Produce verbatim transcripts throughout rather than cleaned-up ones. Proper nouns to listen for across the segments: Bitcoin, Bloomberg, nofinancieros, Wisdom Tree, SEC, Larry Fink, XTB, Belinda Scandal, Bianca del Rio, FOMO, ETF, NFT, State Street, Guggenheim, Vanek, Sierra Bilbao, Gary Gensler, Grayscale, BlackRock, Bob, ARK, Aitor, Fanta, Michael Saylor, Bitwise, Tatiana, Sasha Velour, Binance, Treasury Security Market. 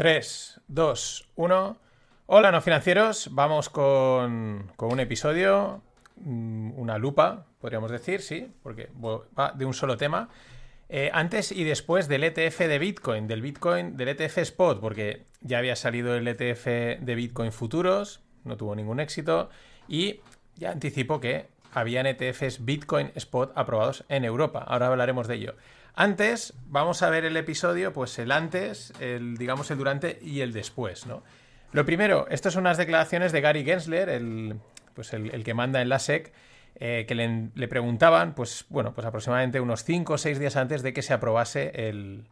tres, dos, uno. Hola, no financieros. Vamos con, con un episodio, una lupa, podríamos decir, sí, porque va de un solo tema. Eh, antes y después del E T F de Bitcoin, del Bitcoin, del E T F Spot, porque ya había salido el E T F de Bitcoin Futuros, no tuvo ningún éxito, y ya anticipo que habían E T Fs Bitcoin Spot aprobados en Europa. Ahora hablaremos de ello. Antes, vamos a ver el episodio, pues el antes, el digamos el durante y el después, ¿no? Lo primero, estas son unas declaraciones de Gary Gensler, el, pues el, el que manda en la S E C, eh, que le, le preguntaban, pues bueno, pues aproximadamente unos cinco o seis días antes de que se aprobase el...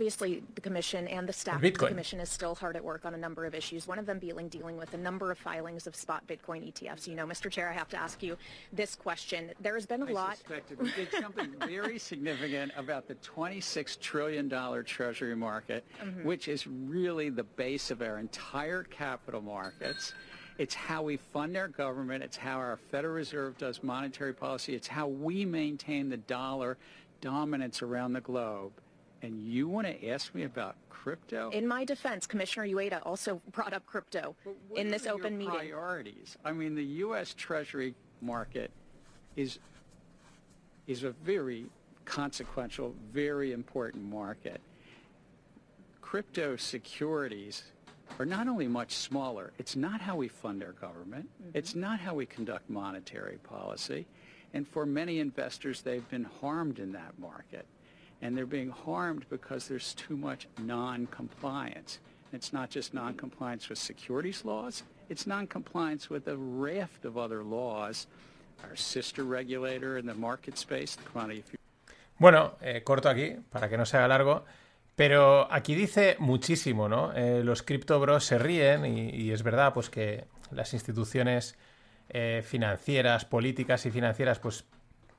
Obviously, the Commission and the staff of the Commission is still hard at work on a number of issues, one of them being dealing with a number of filings of spot Bitcoin E T Fs. You know, Mister Chair, I have to ask you this question. There has been a I lot... I suspected we did something very significant about the twenty-six trillion dollars Treasury market, mm-hmm. which is really the base of our entire capital markets. It's how we fund our government. It's how our Federal Reserve does monetary policy. It's how we maintain the dollar dominance around the globe. And you want to ask me about crypto? In my defense, Commissioner Ueda also brought up crypto in this open meeting. What are your priorities? I mean, the U S. Treasury market is is a very consequential, very important market. Crypto securities are not only much smaller, it's not how we fund our government, mm-hmm. it's not how we conduct monetary policy, and for many investors, they've been harmed in that market. And they're being harmed because there's too much non-compliance. And it's not just non-compliance with securities laws, it's non-compliance with a raft of other laws. Our sister regulator in the market space, the commodity... Bueno, eh, corto aquí para que no sea largo, pero aquí dice muchísimo, ¿no? Eh, los crypto bros se ríen y, y es verdad pues que las instituciones eh, financieras, políticas y financieras pues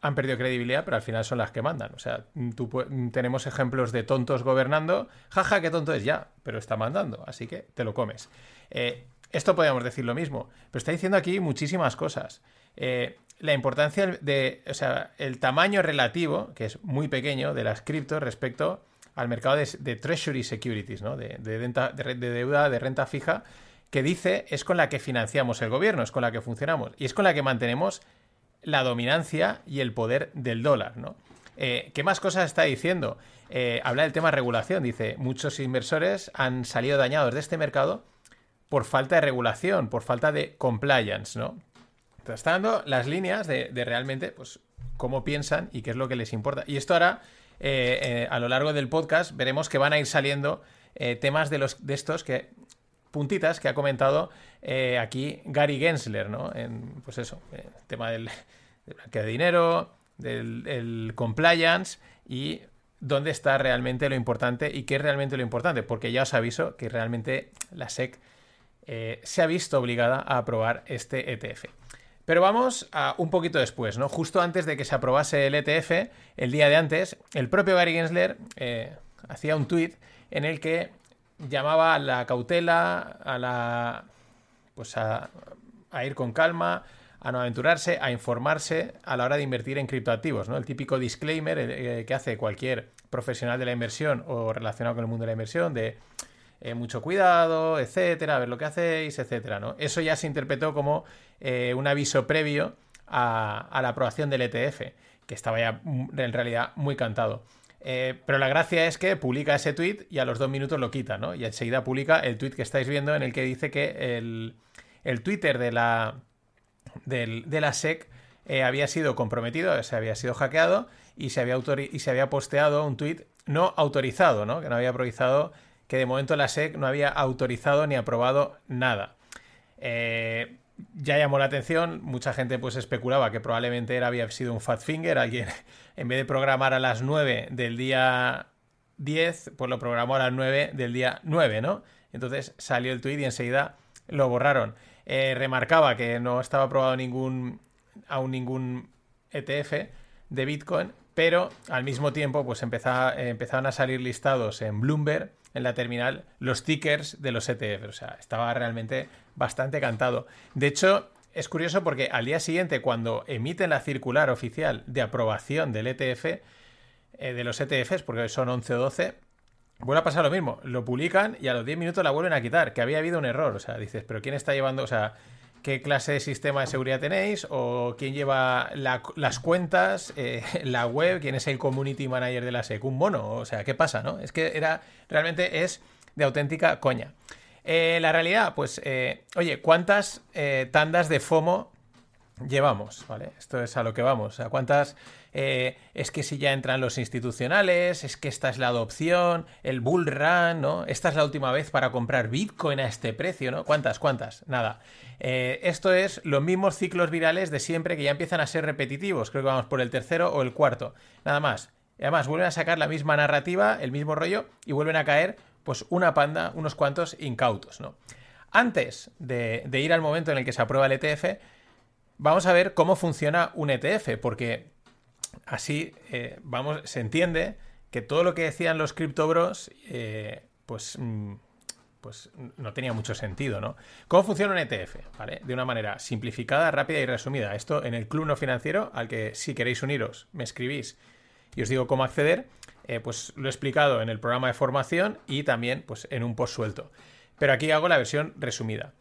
han perdido credibilidad, pero al final son las que mandan. O sea, tú, tenemos ejemplos de tontos gobernando. Jaja, qué tonto es ya, pero está mandando, así que te lo comes. Eh, esto podríamos decir lo mismo, pero está diciendo aquí muchísimas cosas. Eh, la importancia de, o sea, el tamaño relativo, que es muy pequeño, de las criptos respecto al mercado de, de Treasury Securities, ¿no? De, de, deuda, de, de deuda de renta fija, que dice es con la que financiamos el gobierno, es con la que funcionamos y es con la que mantenemos la dominancia y el poder del dólar, ¿no? Eh, ¿Qué más cosas está diciendo? Eh, habla del tema regulación. Dice, muchos inversores han salido dañados de este mercado por falta de regulación, por falta de compliance, ¿no? Entonces, está dando las líneas de, de realmente, pues, cómo piensan y qué es lo que les importa. Y esto ahora, eh, eh, a lo largo del podcast, veremos que van a ir saliendo eh, temas de, los, de estos que... puntitas que ha comentado eh, aquí Gary Gensler, ¿no? En, pues eso, el tema del, del blanqueo de dinero, del el compliance y dónde está realmente lo importante y qué es realmente lo importante, porque ya os aviso que realmente la S E C eh, se ha visto obligada a aprobar este E T F. Pero vamos a un poquito después, ¿no? Justo antes de que se aprobase el E T F, el día de antes, el propio Gary Gensler eh, hacía un tuit en el que llamaba a la cautela, a la pues a, a ir con calma, a no aventurarse, a informarse a la hora de invertir en criptoactivos, ¿no? El típico disclaimer eh, que hace cualquier profesional de la inversión o relacionado con el mundo de la inversión de eh, mucho cuidado, etcétera, a ver lo que hacéis, etcétera, ¿no? Eso ya se interpretó como eh, un aviso previo a, a la aprobación del E T F, que estaba ya en realidad muy cantado. Eh, pero la gracia es que publica ese tweet y a los dos minutos lo quita, ¿no? Y enseguida publica el tweet que estáis viendo en el que dice que el, el Twitter de la, del, de la S E C eh, había sido comprometido, se había sido hackeado y se había, autori- y se había posteado un tweet no autorizado, ¿no? Que no había autorizado, que de momento la S E C no había autorizado ni aprobado nada. Eh, ya llamó la atención, mucha gente pues especulaba que probablemente él había sido un fat finger, alguien en vez de programar a las nueve del día diez, pues lo programó a las nueve del día nueve, ¿no? Entonces salió el tuit y enseguida lo borraron. Eh, remarcaba que no estaba aprobado ningún, aún ningún E T F de Bitcoin, pero al mismo tiempo pues empezaba, eh, empezaron a salir listados en Bloomberg, en la terminal, los tickers de los E T F. O sea, estaba realmente bastante cantado. De hecho, es curioso porque al día siguiente, cuando emiten la circular oficial de aprobación del E T F, eh, de los E T Fs, porque son once o doce, vuelve a pasar lo mismo. Lo publican y a los diez minutos la vuelven a quitar, que había habido un error. O sea, dices, pero ¿quién está llevando? O sea, ¿qué clase de sistema de seguridad tenéis? ¿O quién lleva la, las cuentas, eh, la web? ¿Quién es el community manager de la S E C? ¿Un mono? O sea, ¿qué pasa, no? Es que era realmente es de auténtica coña. Eh, la realidad, pues, eh, oye, ¿cuántas eh, tandas de FOMO llevamos? ¿Vale? Esto es a lo que vamos. O sea, ¿cuántas...? Eh, es que si ya entran los institucionales, es que esta es la adopción, el bull run, ¿no? Esta es la última vez para comprar Bitcoin a este precio, ¿no? ¿Cuántas, cuántas? Nada. Eh, esto es los mismos ciclos virales de siempre que ya empiezan a ser repetitivos. Creo que vamos por el tercero o el cuarto. Nada más. Y además vuelven a sacar la misma narrativa, el mismo rollo, y vuelven a caer, pues, una panda, unos cuantos incautos, ¿no? Antes de, de ir al momento en el que se aprueba el E T F, vamos a ver cómo funciona un E T F, porque... Así, eh, vamos, se entiende que todo lo que decían los criptobros, eh, pues, pues no tenía mucho sentido, ¿no? ¿Cómo funciona un E T F? ¿Vale? De una manera simplificada, rápida y resumida. Esto en el Club No Financiero, al que si queréis uniros, me escribís y os digo cómo acceder. Eh, pues lo he explicado en el programa de formación y también, pues, en un post suelto. Pero aquí hago la versión resumida.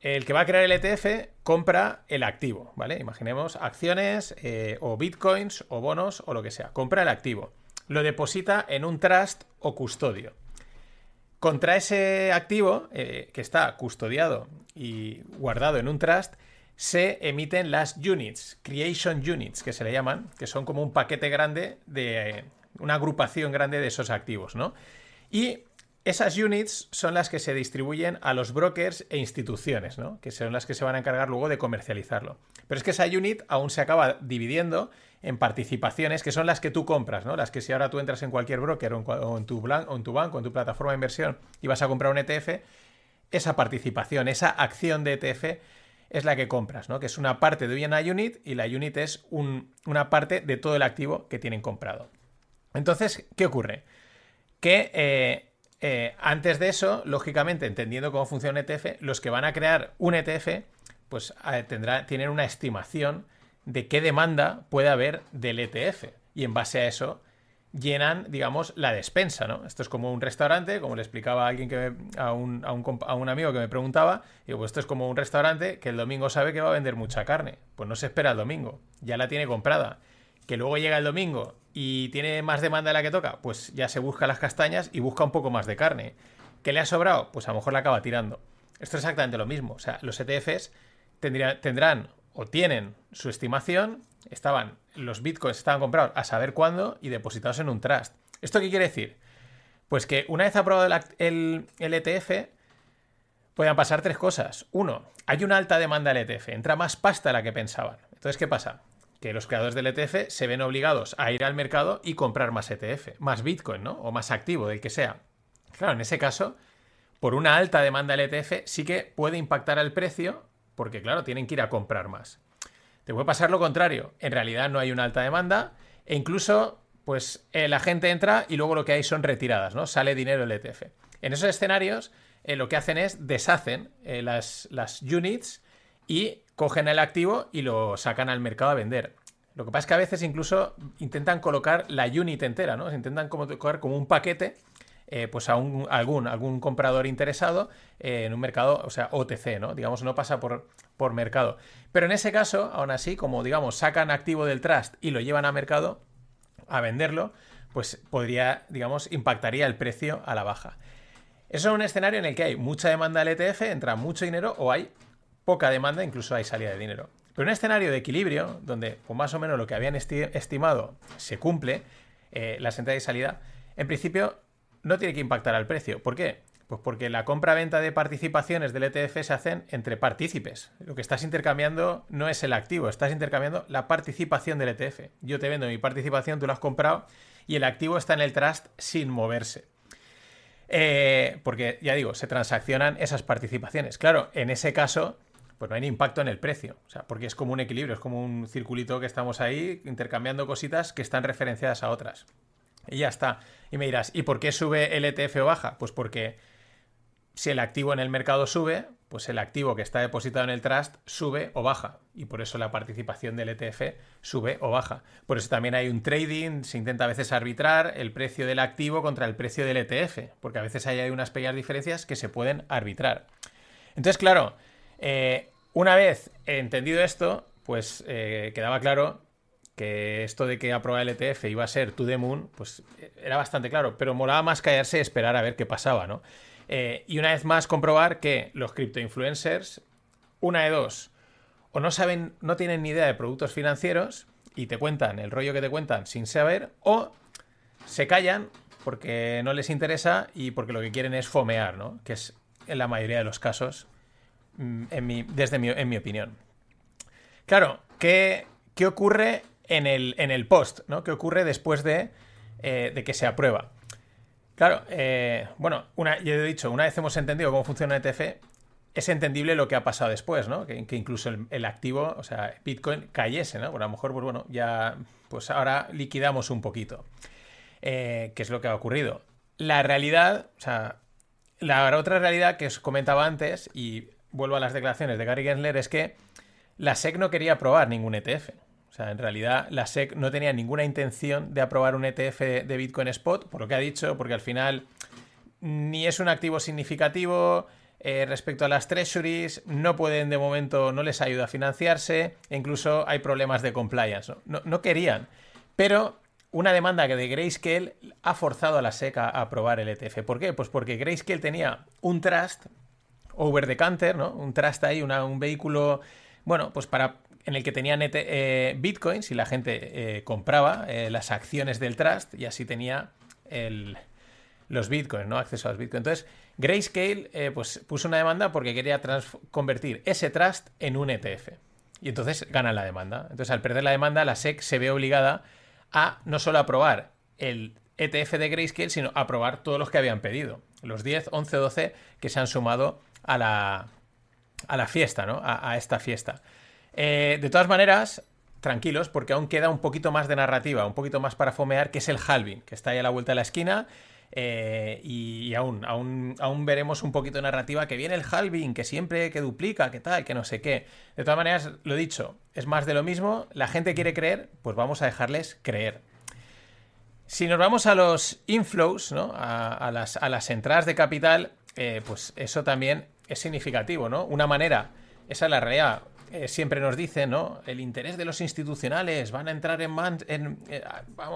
El que va a crear el E T F compra el activo, ¿vale? Imaginemos acciones eh, o bitcoins o bonos o lo que sea. Compra el activo. Lo deposita en un trust o custodio. Contra ese activo, eh, que está custodiado y guardado en un trust, se emiten las units, creation units, que se le llaman, que son como un paquete grande de eh, una agrupación grande de esos activos, ¿no? Y... esas units son las que se distribuyen a los brokers e instituciones, ¿no? Que son las que se van a encargar luego de comercializarlo. Pero es que esa unit aún se acaba dividiendo en participaciones, que son las que tú compras, ¿no? Las que si ahora tú entras en cualquier broker o en tu banco, o en tu banco, en tu plataforma de inversión y vas a comprar un E T F, esa participación, esa acción de E T F es la que compras, ¿no? Que es una parte de una unit y la unit es un, una parte de todo el activo que tienen comprado. Entonces, ¿qué ocurre? Que... Eh, Eh, antes de eso, lógicamente, entendiendo cómo funciona un E T F, los que van a crear un E T F, pues eh, tendrá, tienen una estimación de qué demanda puede haber del E T F. Y en base a eso llenan, digamos, la despensa, ¿no? Esto es como un restaurante, como le explicaba a alguien que me, a, un, a, un, a un amigo que me preguntaba, digo, pues esto es como un restaurante que el domingo sabe que va a vender mucha carne. Pues no se espera el domingo, ya la tiene comprada. Que luego llega el domingo y tiene más demanda de la que toca, pues ya se busca las castañas y busca un poco más de carne. ¿Qué le ha sobrado? Pues a lo mejor la acaba tirando. Esto es exactamente lo mismo. O sea, los E T Fs tendría, tendrán o tienen su estimación, estaban, los bitcoins estaban comprados a saber cuándo y depositados en un trust. ¿Esto qué quiere decir? Pues que una vez aprobado el, el, el E T F, pueden pasar tres cosas. Uno, hay una alta demanda del E T F, entra más pasta de la que pensaban. Entonces, ¿qué pasa? Que los creadores del E T F se ven obligados a ir al mercado y comprar más E T F, más Bitcoin, ¿no? O más activo, del que sea. Claro, en ese caso, por una alta demanda del E T F sí que puede impactar al precio porque, claro, tienen que ir a comprar más. Te puede pasar lo contrario. En realidad no hay una alta demanda e incluso, pues, eh, la gente entra y luego lo que hay son retiradas, ¿no? Sale dinero del E T F. En esos escenarios eh, lo que hacen es deshacen eh, las, las units y... cogen el activo y lo sacan al mercado a vender. Lo que pasa es que a veces incluso intentan colocar la unit entera, ¿no? Se intentan colocar como un paquete eh, pues a un, algún, algún comprador interesado eh, en un mercado, o sea, O T C, ¿no? Digamos, no pasa por, por mercado. Pero en ese caso, aún así, como digamos, sacan activo del trust y lo llevan a mercado a venderlo, pues podría, digamos, impactaría el precio a la baja. Eso es un escenario en el que hay mucha demanda del E T F, entra mucho dinero o hay... poca demanda, incluso hay salida de dinero. Pero un escenario de equilibrio, donde pues más o menos lo que habían esti- estimado se cumple, eh, la entrada y salida, en principio no tiene que impactar al precio. ¿Por qué? Pues porque la compra-venta de participaciones del E T F se hacen entre partícipes. Lo que estás intercambiando no es el activo, estás intercambiando la participación del E T F. Yo te vendo mi participación, tú la has comprado y el activo está en el trust sin moverse. Eh, porque, ya digo, se transaccionan esas participaciones. Claro, en ese caso... pues no hay impacto en el precio, o sea, porque es como un equilibrio, es como un circulito que estamos ahí intercambiando cositas que están referenciadas a otras. Y ya está. Y me dirás, ¿y por qué sube el E T F o baja? Pues porque si el activo en el mercado sube, pues el activo que está depositado en el trust sube o baja. Y por eso la participación del E T F sube o baja. Por eso también hay un trading, se intenta a veces arbitrar el precio del activo contra el precio del E T F, porque a veces ahí hay unas pequeñas diferencias que se pueden arbitrar. Entonces, claro, eh, una vez entendido esto, pues eh, quedaba claro que esto de que aprobaba el E T F iba a ser to the moon, pues era bastante claro, pero molaba más callarse y esperar a ver qué pasaba, ¿no? Eh, y una vez más comprobar que los criptoinfluencers, una de dos, o no saben, no tienen ni idea de productos financieros y te cuentan el rollo que te cuentan sin saber, o se callan porque no les interesa y porque lo que quieren es fomear, ¿no? Que es en la mayoría de los casos, en mi, desde mi, en mi opinión. Claro, ¿qué, qué ocurre en el, en el post, ¿no? ¿Qué ocurre después de, eh, de que se aprueba? Claro, eh, bueno, una, ya he dicho, una vez hemos entendido cómo funciona el E T F, es entendible lo que ha pasado después, ¿no? Que, que incluso el, el activo, o sea, Bitcoin cayese, ¿no? Bueno, a lo mejor, pues bueno, ya, pues ahora liquidamos un poquito, eh, que es lo que ha ocurrido. La realidad, o sea, la otra realidad que os comentaba antes, y vuelvo a las declaraciones de Gary Gensler, es que la S E C no quería aprobar ningún E T F. O sea, en realidad la S E C no tenía ninguna intención de aprobar un E T F de Bitcoin Spot, por lo que ha dicho, porque al final ni es un activo significativo eh, respecto a las treasuries, no pueden de momento, no les ayuda a financiarse, e incluso hay problemas de compliance, ¿no? No, no querían, pero una demanda que de Grayscale ha forzado a la S E C a aprobar el E T F. ¿Por qué? Pues porque Grayscale tenía un trust over the counter, ¿no? Un trust ahí, una, un vehículo, bueno, pues para... en el que tenían eh, bitcoins y la gente eh, compraba eh, las acciones del trust y así tenía el, los bitcoins, ¿no? Acceso a los bitcoins. Entonces, Grayscale eh, pues, puso una demanda porque quería convertir ese trust en un E T F. Y entonces ganan la demanda. Entonces, al perder la demanda, la S E C se ve obligada a no solo aprobar el E T F de Grayscale, sino a aprobar todos los que habían pedido. Los diez, once, doce que se han sumado a la, a la fiesta, ¿no? A, a esta fiesta. Eh, de todas maneras, tranquilos, porque aún queda un poquito más de narrativa, un poquito más para fomear, que es el halving, que está ahí a la vuelta de la esquina, eh, y, y aún, aún, aún veremos un poquito de narrativa, que viene el halving, que siempre que duplica, que tal, que no sé qué. De todas maneras, lo dicho, es más de lo mismo, la gente quiere creer, pues vamos a dejarles creer. Si nos vamos a los inflows, ¿no? a, a, las, a las entradas de capital, eh, pues eso también es significativo, ¿no? Una manera, esa es la realidad. Eh, siempre nos dicen, ¿no? El interés de los institucionales, van a entrar en, man- en, eh,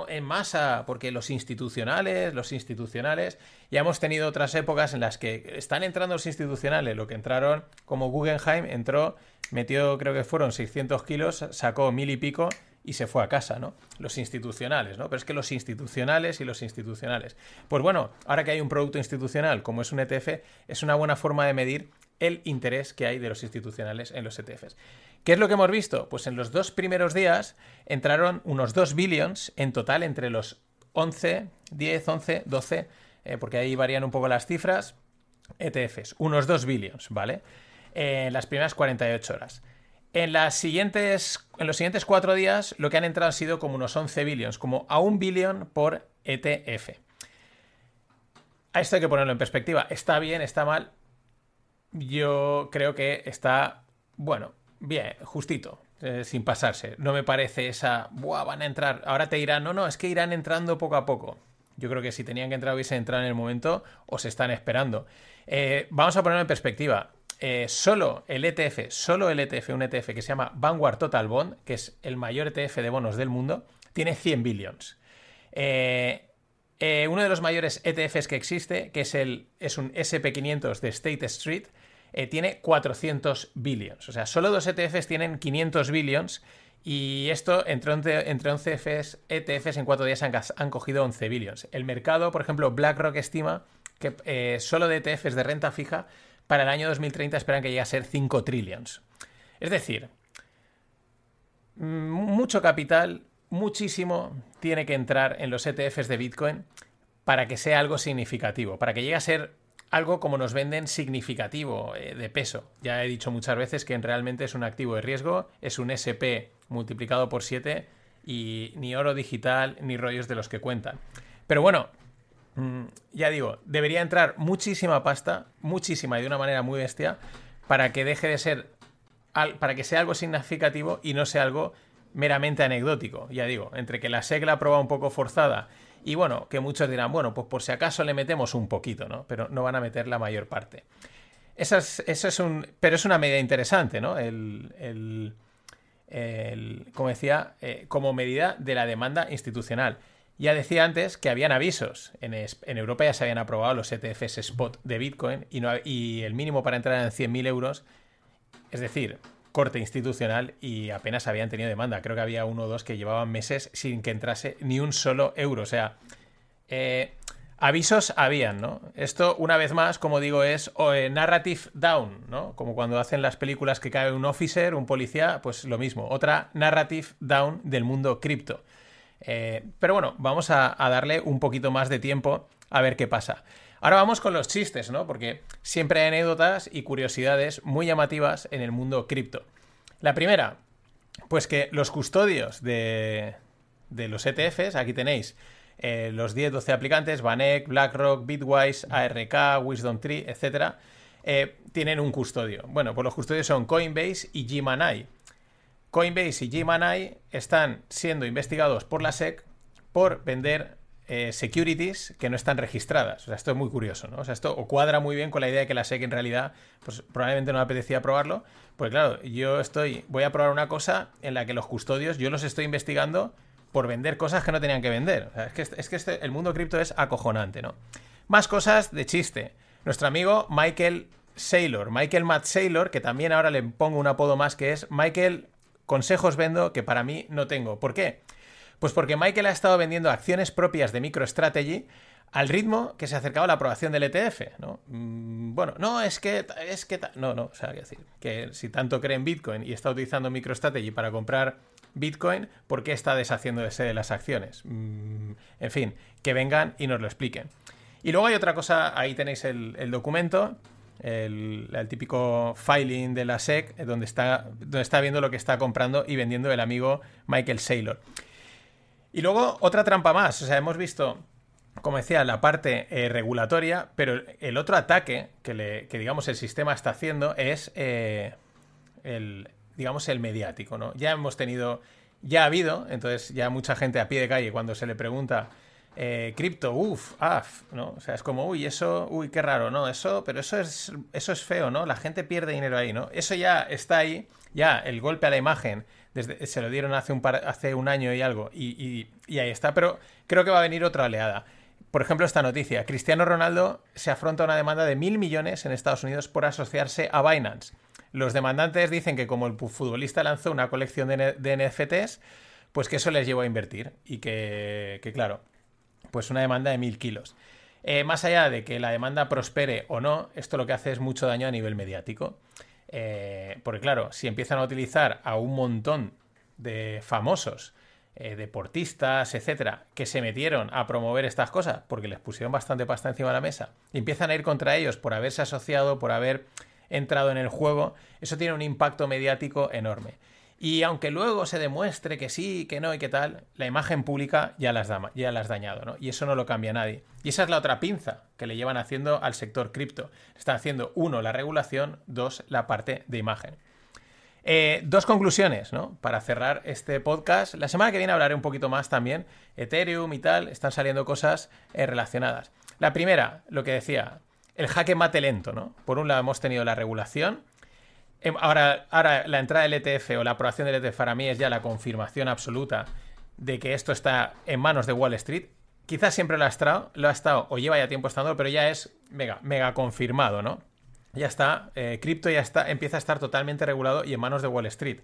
en masa, porque los institucionales, los institucionales, ya hemos tenido otras épocas en las que están entrando los institucionales, lo que entraron, como Guggenheim, entró, metió, creo que fueron seiscientos kilos, sacó mil y pico y se fue a casa, ¿no? Los institucionales, ¿no? Pero es que los institucionales y los institucionales. Pues bueno, ahora que hay un producto institucional, como es un E T F, es una buena forma de medir el interés que hay de los institucionales en los E T Fs. ¿Qué es lo que hemos visto? Pues en los dos primeros días entraron unos dos billions en total entre los once, diez, once, doce, eh, porque ahí varían un poco las cifras, E T Fs, unos dos billions, ¿vale? Eh, en las primeras cuarenta y ocho horas. En, las siguientes, en los siguientes cuatro días lo que han entrado ha sido como unos once billions, como a un billón por E T F. A esto hay que ponerlo en perspectiva. ¿Está bien? ¿Está mal? Yo creo que está, bueno, bien, justito, eh, sin pasarse. No me parece esa, ¡buah, van a entrar! Ahora te dirán, no, no, es que irán entrando poco a poco. Yo creo que si tenían que entrar, hubiesen entrado en el momento o se están esperando. Eh, vamos a ponerlo en perspectiva. Eh, solo el E T F, solo el E T F, un E T F que se llama Vanguard Total Bond, que es el mayor E T F de bonos del mundo, tiene cien billions. Eh... Eh, uno de los mayores E T Fs que existe, que es, el, es un ese and pe quinientos de State Street, eh, tiene cuatrocientos billions. O sea, solo dos E T Fs tienen quinientos billions y esto, entre once, entre once E T Fs, E T Fs en cuatro días han, han cogido once billions. El mercado, por ejemplo, BlackRock estima que eh, solo de E T Fs de renta fija para el año dos mil treinta esperan que llegue a ser cinco trillions. Es decir, mucho capital... muchísimo tiene que entrar en los E T Fs de Bitcoin para que sea algo significativo, para que llegue a ser algo como nos venden significativo, eh, de peso. Ya he dicho muchas veces que realmente es un activo de riesgo, es un ese pe multiplicado por siete y ni oro digital ni rollos de los que cuentan. Pero bueno, ya digo, debería entrar muchísima pasta, muchísima y de una manera muy bestia, para que deje de ser, para que sea algo significativo y no sea algo meramente anecdótico. Ya digo, entre que la S E C la ha probado un poco forzada y bueno, que muchos dirán, bueno, pues por si acaso le metemos un poquito, ¿no? Pero no van a meter la mayor parte. Esa es, esa es un, pero es una medida interesante, ¿no? El, el, el, como decía, eh, como medida de la demanda institucional. Ya decía antes que habían avisos. En, es, en Europa ya se habían aprobado los E T Fs spot de Bitcoin y, no, y el mínimo para entrar eran cien mil euros. Es decir, corte institucional, y apenas habían tenido demanda. Creo que había uno o dos que llevaban meses sin que entrase ni un solo euro. O sea, eh, avisos habían, ¿no? Esto, una vez más, como digo, es oh, eh, narrative down, ¿no? Como cuando hacen las películas que cae un officer, un policía, pues lo mismo. Otra narrative down del mundo cripto. Eh, pero bueno, vamos a, a darle un poquito más de tiempo a ver qué pasa. Ahora vamos con los chistes, ¿no? Porque siempre hay anécdotas y curiosidades muy llamativas en el mundo cripto. La primera, pues que los custodios de, de los E T Fs, aquí tenéis... Eh, los diez doce aplicantes, Vanek, BlackRock, Bitwise, A R K, Wisdom Tree, etcétera, eh, tienen un custodio. Bueno, pues los custodios son Coinbase y Gemini. Coinbase y Gemini están siendo investigados por la S E C por vender eh, securities que no están registradas. O sea, esto es muy curioso, ¿no? O sea, esto cuadra muy bien con la idea de que la S E C en realidad pues, probablemente no me apetecía probarlo. Pues claro, yo estoy, voy a probar una cosa en la que los custodios, yo los estoy investigando por vender cosas que no tenían que vender. O sea, es que, es que este, el mundo cripto es acojonante, ¿no? Más cosas de chiste. Nuestro amigo Michael Saylor, Michael Matt Saylor, que también ahora le pongo un apodo más que es Michael Consejos Vendo que para mí no tengo. ¿Por qué? Pues porque Michael ha estado vendiendo acciones propias de MicroStrategy al ritmo que se acercaba la aprobación del E T F, ¿no? Bueno, no, es que... es que no, no, o sea, quiero decir, que si tanto cree en Bitcoin y está utilizando MicroStrategy para comprar Bitcoin, ¿por qué está deshaciéndose de las acciones? Mm, en fin, que vengan y nos lo expliquen. Y luego hay otra cosa, ahí tenéis el, el documento, el, el típico filing de la S E C, donde está, donde está viendo lo que está comprando y vendiendo el amigo Michael Saylor. Y luego otra trampa más, o sea, hemos visto, como decía, la parte eh, regulatoria, pero el otro ataque que, le, que digamos el sistema está haciendo es eh, el... digamos, el mediático, ¿no? Ya hemos tenido, ya ha habido, entonces ya mucha gente a pie de calle cuando se le pregunta eh, cripto, uff, af, ¿no? O sea, es como, uy, eso, uy, qué raro, ¿no? Eso, pero eso es, eso es feo, ¿no? La gente pierde dinero ahí, ¿no? Eso ya está ahí, ya el golpe a la imagen, desde, se lo dieron hace un, par, hace un año y algo, y, y, y ahí está, pero creo que va a venir otra oleada. Por ejemplo, esta noticia, Cristiano Ronaldo se afronta una demanda de mil millones en Estados Unidos por asociarse a Binance. Los demandantes dicen que como el futbolista lanzó una colección de, de N F Ts, pues que eso les llevó a invertir y que, que claro, pues una demanda de mil kilos. Eh, más allá de que la demanda prospere o no, esto lo que hace es mucho daño a nivel mediático. Eh, porque claro, si empiezan a utilizar a un montón de famosos, eh, deportistas, etcétera, que se metieron a promover estas cosas porque les pusieron bastante pasta encima de la mesa y empiezan a ir contra ellos por haberse asociado, por haber... entrado en el juego, eso tiene un impacto mediático enorme. Y aunque luego se demuestre que sí, que no y que tal, la imagen pública ya la has dañado, ¿no? Y eso no lo cambia nadie. Y esa es la otra pinza que le llevan haciendo al sector cripto. Están haciendo, uno, la regulación, dos, la parte de imagen. Eh, dos conclusiones, ¿no? Para cerrar este podcast. La semana que viene hablaré un poquito más también. Ethereum y tal, están saliendo cosas eh, relacionadas. La primera, lo que decía... el jaque mate lento, ¿no? Por un lado hemos tenido la regulación, ahora, ahora la entrada del E T F o la aprobación del E T F para mí es ya la confirmación absoluta de que esto está en manos de Wall Street. Quizás siempre lo ha estado, lo ha estado o lleva ya tiempo estando, pero ya es mega, mega confirmado, ¿no? Ya está, eh, cripto ya está, empieza a estar totalmente regulado y en manos de Wall Street.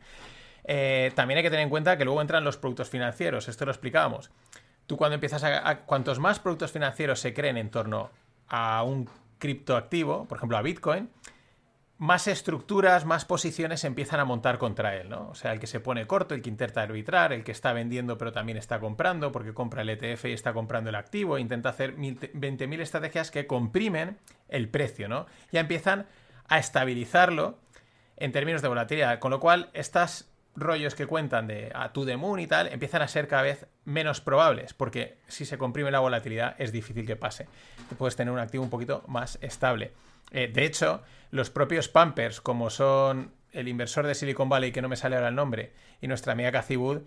Eh, también hay que tener en cuenta que luego entran los productos financieros, esto lo explicábamos. Tú cuando empiezas a, a cuantos más productos financieros se creen en torno a un criptoactivo, por ejemplo a Bitcoin, más estructuras, más posiciones se empiezan a montar contra él, ¿no? O sea, el que se pone corto, el que intenta arbitrar, el que está vendiendo pero también está comprando porque compra el E T F y está comprando el activo, intenta hacer veinte mil estrategias que comprimen el precio, ¿no? Ya empiezan a estabilizarlo en términos de volatilidad, con lo cual estas rollos que cuentan de a to the moon y tal empiezan a ser cada vez menos probables, porque si se comprime la volatilidad es difícil que pase. Puedes tener un activo un poquito más estable. Eh, de hecho, los propios pumpers, como son el inversor de Silicon Valley, que no me sale ahora el nombre, y nuestra amiga Cathy Wood,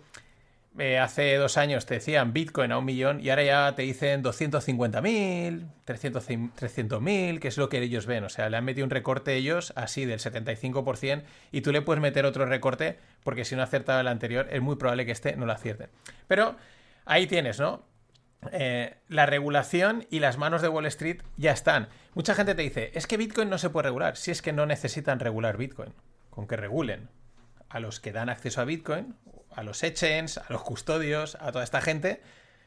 eh, hace dos años te decían Bitcoin a un millón y ahora ya te dicen doscientos cincuenta mil, trescientos mil, que es lo que ellos ven. O sea, le han metido un recorte ellos así del setenta y cinco por ciento y tú le puedes meter otro recorte porque si no acertaba el anterior es muy probable que este no lo acierten. Pero ahí tienes, ¿no? Eh, la regulación y las manos de Wall Street ya están. Mucha gente te dice, es que Bitcoin no se puede regular. Si es que no necesitan regular Bitcoin, con que regulen a los que dan acceso a Bitcoin, a los exchanges, a los custodios, a toda esta gente,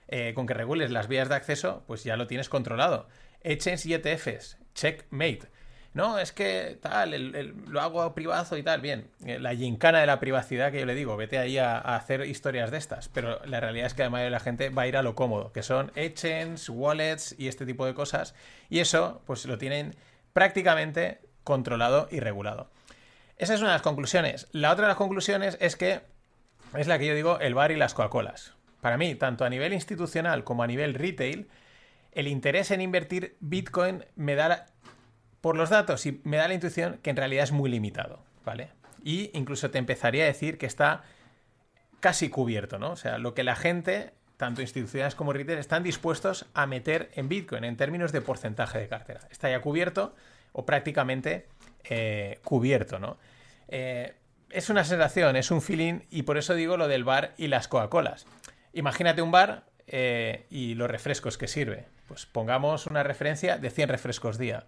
eh, con que regules las vías de acceso, pues ya lo tienes controlado. Exchanges y E T Fs, checkmate. No, es que tal, el, el, lo hago privado y tal, bien. La gincana de la privacidad que yo le digo, vete ahí a, a hacer historias de estas. Pero la realidad es que la mayoría de la gente va a ir a lo cómodo, que son exchanges, wallets y este tipo de cosas. Y eso, pues lo tienen prácticamente controlado y regulado. Esa es una de las conclusiones. La otra de las conclusiones es que es la que yo digo, el bar y las Coca-Colas. Para mí, tanto a nivel institucional como a nivel retail, el interés en invertir Bitcoin me da... la... por los datos, y me da la intuición que en realidad es muy limitado, ¿vale? Y incluso te empezaría a decir que está casi cubierto, ¿no? O sea, lo que la gente, tanto instituciones como retail, están dispuestos a meter en Bitcoin en términos de porcentaje de cartera. Está ya cubierto o prácticamente eh, cubierto, ¿no? Eh, es una sensación, es un feeling, y por eso digo lo del bar y las Coca-Colas. Imagínate un bar eh, y los refrescos que sirve. Pues pongamos una referencia de cien refrescos día.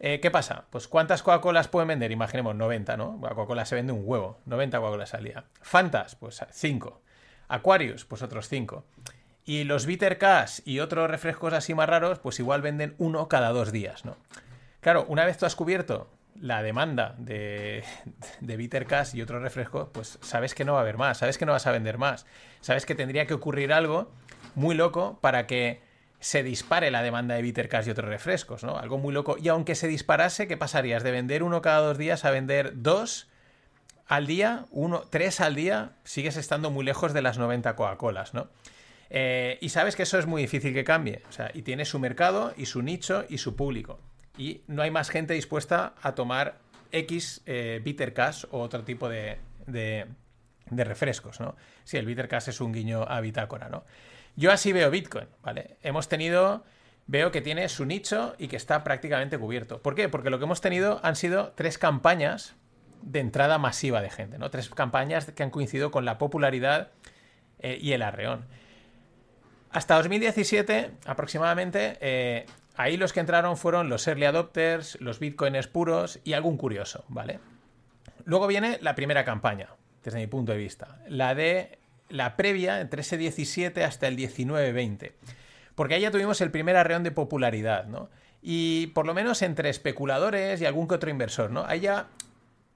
Eh, ¿Qué pasa? Pues ¿cuántas Coca-Colas pueden vender? Imaginemos noventa, ¿no? Coca-Cola se vende un huevo, noventa Coca-Colas al día. Fantas, pues cinco. Aquarius, pues otros cinco. Y los Bitter Cash y otros refrescos así más raros, pues igual venden uno cada dos días, ¿no? Claro, una vez tú has cubierto la demanda de, de Bitter Cash y otros refrescos, pues sabes que no va a haber más, sabes que no vas a vender más, sabes que tendría que ocurrir algo muy loco para que se dispare la demanda de Bitter Cash y otros refrescos, ¿no? Algo muy loco. Y aunque se disparase, ¿qué pasarías? De vender uno cada dos días a vender dos al día, uno, tres al día, sigues estando muy lejos de las noventa Coca-Colas, ¿no? Eh, y sabes que eso es muy difícil que cambie. O sea, y tiene su mercado y su nicho y su público. Y no hay más gente dispuesta a tomar X eh, Bitter Cash o otro tipo de, de, de refrescos, ¿no? Sí, el Bitter Cash es un guiño a bitácora, ¿no? Yo así veo Bitcoin, ¿vale? Hemos tenido, veo que tiene su nicho y que está prácticamente cubierto. ¿Por qué? Porque lo que hemos tenido han sido tres campañas de entrada masiva de gente, ¿no? Tres campañas que han coincidido con la popularidad eh, y el arreón. Hasta dos mil diecisiete, aproximadamente, eh, ahí los que entraron fueron los early adopters, los bitcoiners puros y algún curioso, ¿vale? Luego viene la primera campaña, desde mi punto de vista, la de... la previa, entre ese diecisiete hasta el diecinueve veinte. Porque ahí ya tuvimos el primer arreón de popularidad, ¿no? Y por lo menos entre especuladores y algún que otro inversor, ¿no? Ahí ya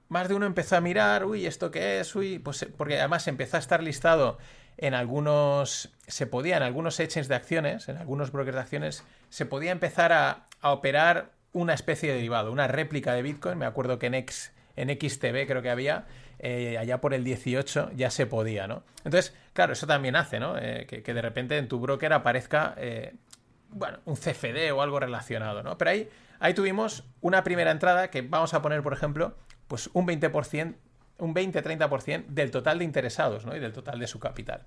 más de uno empezó a mirar, uy, ¿esto qué es? Uy, pues porque además empezó a estar listado en algunos... Se podía, en algunos exchanges de acciones, en algunos brokers de acciones, se podía empezar a, a operar una especie de derivado, una réplica de Bitcoin. Me acuerdo que en, X, en X T B creo que había... Eh, allá por el dieciocho ya se podía, ¿no? Entonces, claro, eso también hace, ¿no? Eh, que, que de repente en tu broker aparezca, eh, bueno, un C F D o algo relacionado, ¿no? Pero ahí, ahí tuvimos una primera entrada que vamos a poner, por ejemplo, pues un veinte por ciento, un veinte a treinta por ciento del total de interesados, ¿no? Y del total de su capital.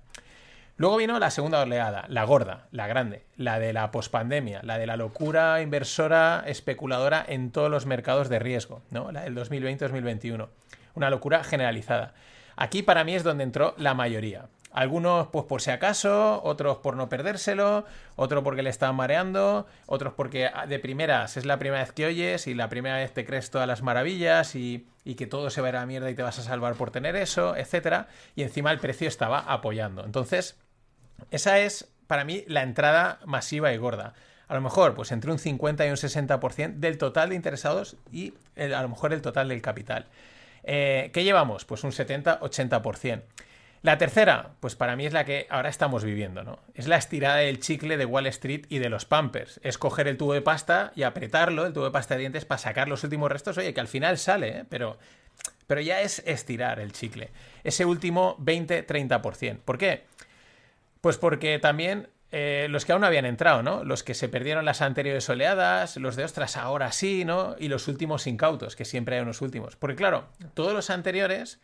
Luego vino la segunda oleada, la gorda, la grande, la de la pospandemia, la de la locura inversora especuladora en todos los mercados de riesgo, ¿no? La del dos mil veinte dos mil veintiuno. Una locura generalizada. Aquí para mí es donde entró la mayoría. Algunos pues por si acaso, otros por no perdérselo, otros porque le estaban mareando, otros porque de primeras es la primera vez que oyes y la primera vez te crees todas las maravillas y, y que todo se va a ir a la mierda y te vas a salvar por tener eso, etcétera. Y encima el precio estaba apoyando. Entonces, esa es para mí la entrada masiva y gorda. A lo mejor pues entre un cincuenta y un sesenta por ciento del total de interesados y el, a lo mejor el total del capital. Eh, ¿Qué llevamos? Pues un setenta a ochenta por ciento. La tercera, pues para mí es la que ahora estamos viviendo, ¿no? Es la estirada del chicle de Wall Street y de los pumpers. Es coger el tubo de pasta y apretarlo, el tubo de pasta de dientes, para sacar los últimos restos. Oye, que al final sale, ¿eh? Pero, Pero ya es estirar el chicle. Ese último veinte a treinta por ciento. ¿Por qué? Pues porque también eh, los que aún no habían entrado, ¿no? Los que se perdieron las anteriores oleadas, los de ostras ahora sí, ¿no? Y los últimos incautos, que siempre hay unos últimos. Porque claro, todos los anteriores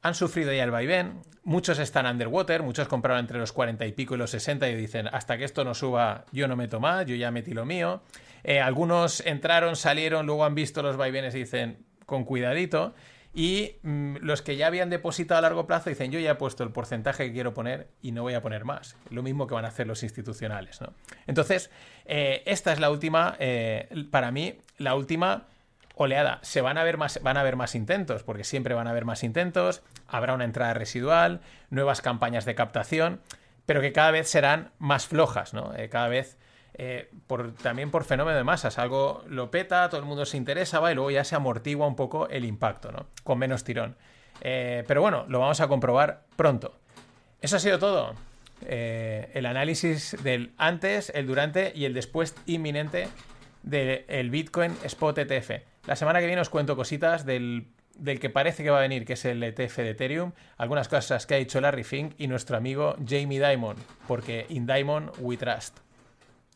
han sufrido ya el vaivén, muchos están underwater, muchos compraron entre los cuarenta y pico y los sesenta y dicen, hasta que esto no suba, yo no meto más, yo ya metí lo mío. Eh, algunos entraron, salieron, luego han visto los vaivenes y dicen, con cuidadito. Y mmm, los que ya habían depositado a largo plazo dicen, yo ya he puesto el porcentaje que quiero poner y no voy a poner más. Lo mismo que van a hacer los institucionales, ¿no? Entonces, eh, esta es la última, eh, para mí, la última... oleada, se van a ver más, van a haber más intentos, porque siempre van a haber más intentos, habrá una entrada residual, nuevas campañas de captación, pero que cada vez serán más flojas, ¿no? Eh, cada vez, eh, por, también por fenómeno de masas, algo lo peta, todo el mundo se interesa, va, y luego ya se amortigua un poco el impacto, ¿no? Con menos tirón. Eh, pero bueno, lo vamos a comprobar pronto. Eso ha sido todo. Eh, el análisis del antes, el durante y el después inminente del Bitcoin Spot E T F. La semana que viene os cuento cositas del, del que parece que va a venir, que es el E T F de Ethereum, algunas cosas que ha dicho Larry Fink y nuestro amigo Jamie Dimon, porque in Dimon we trust.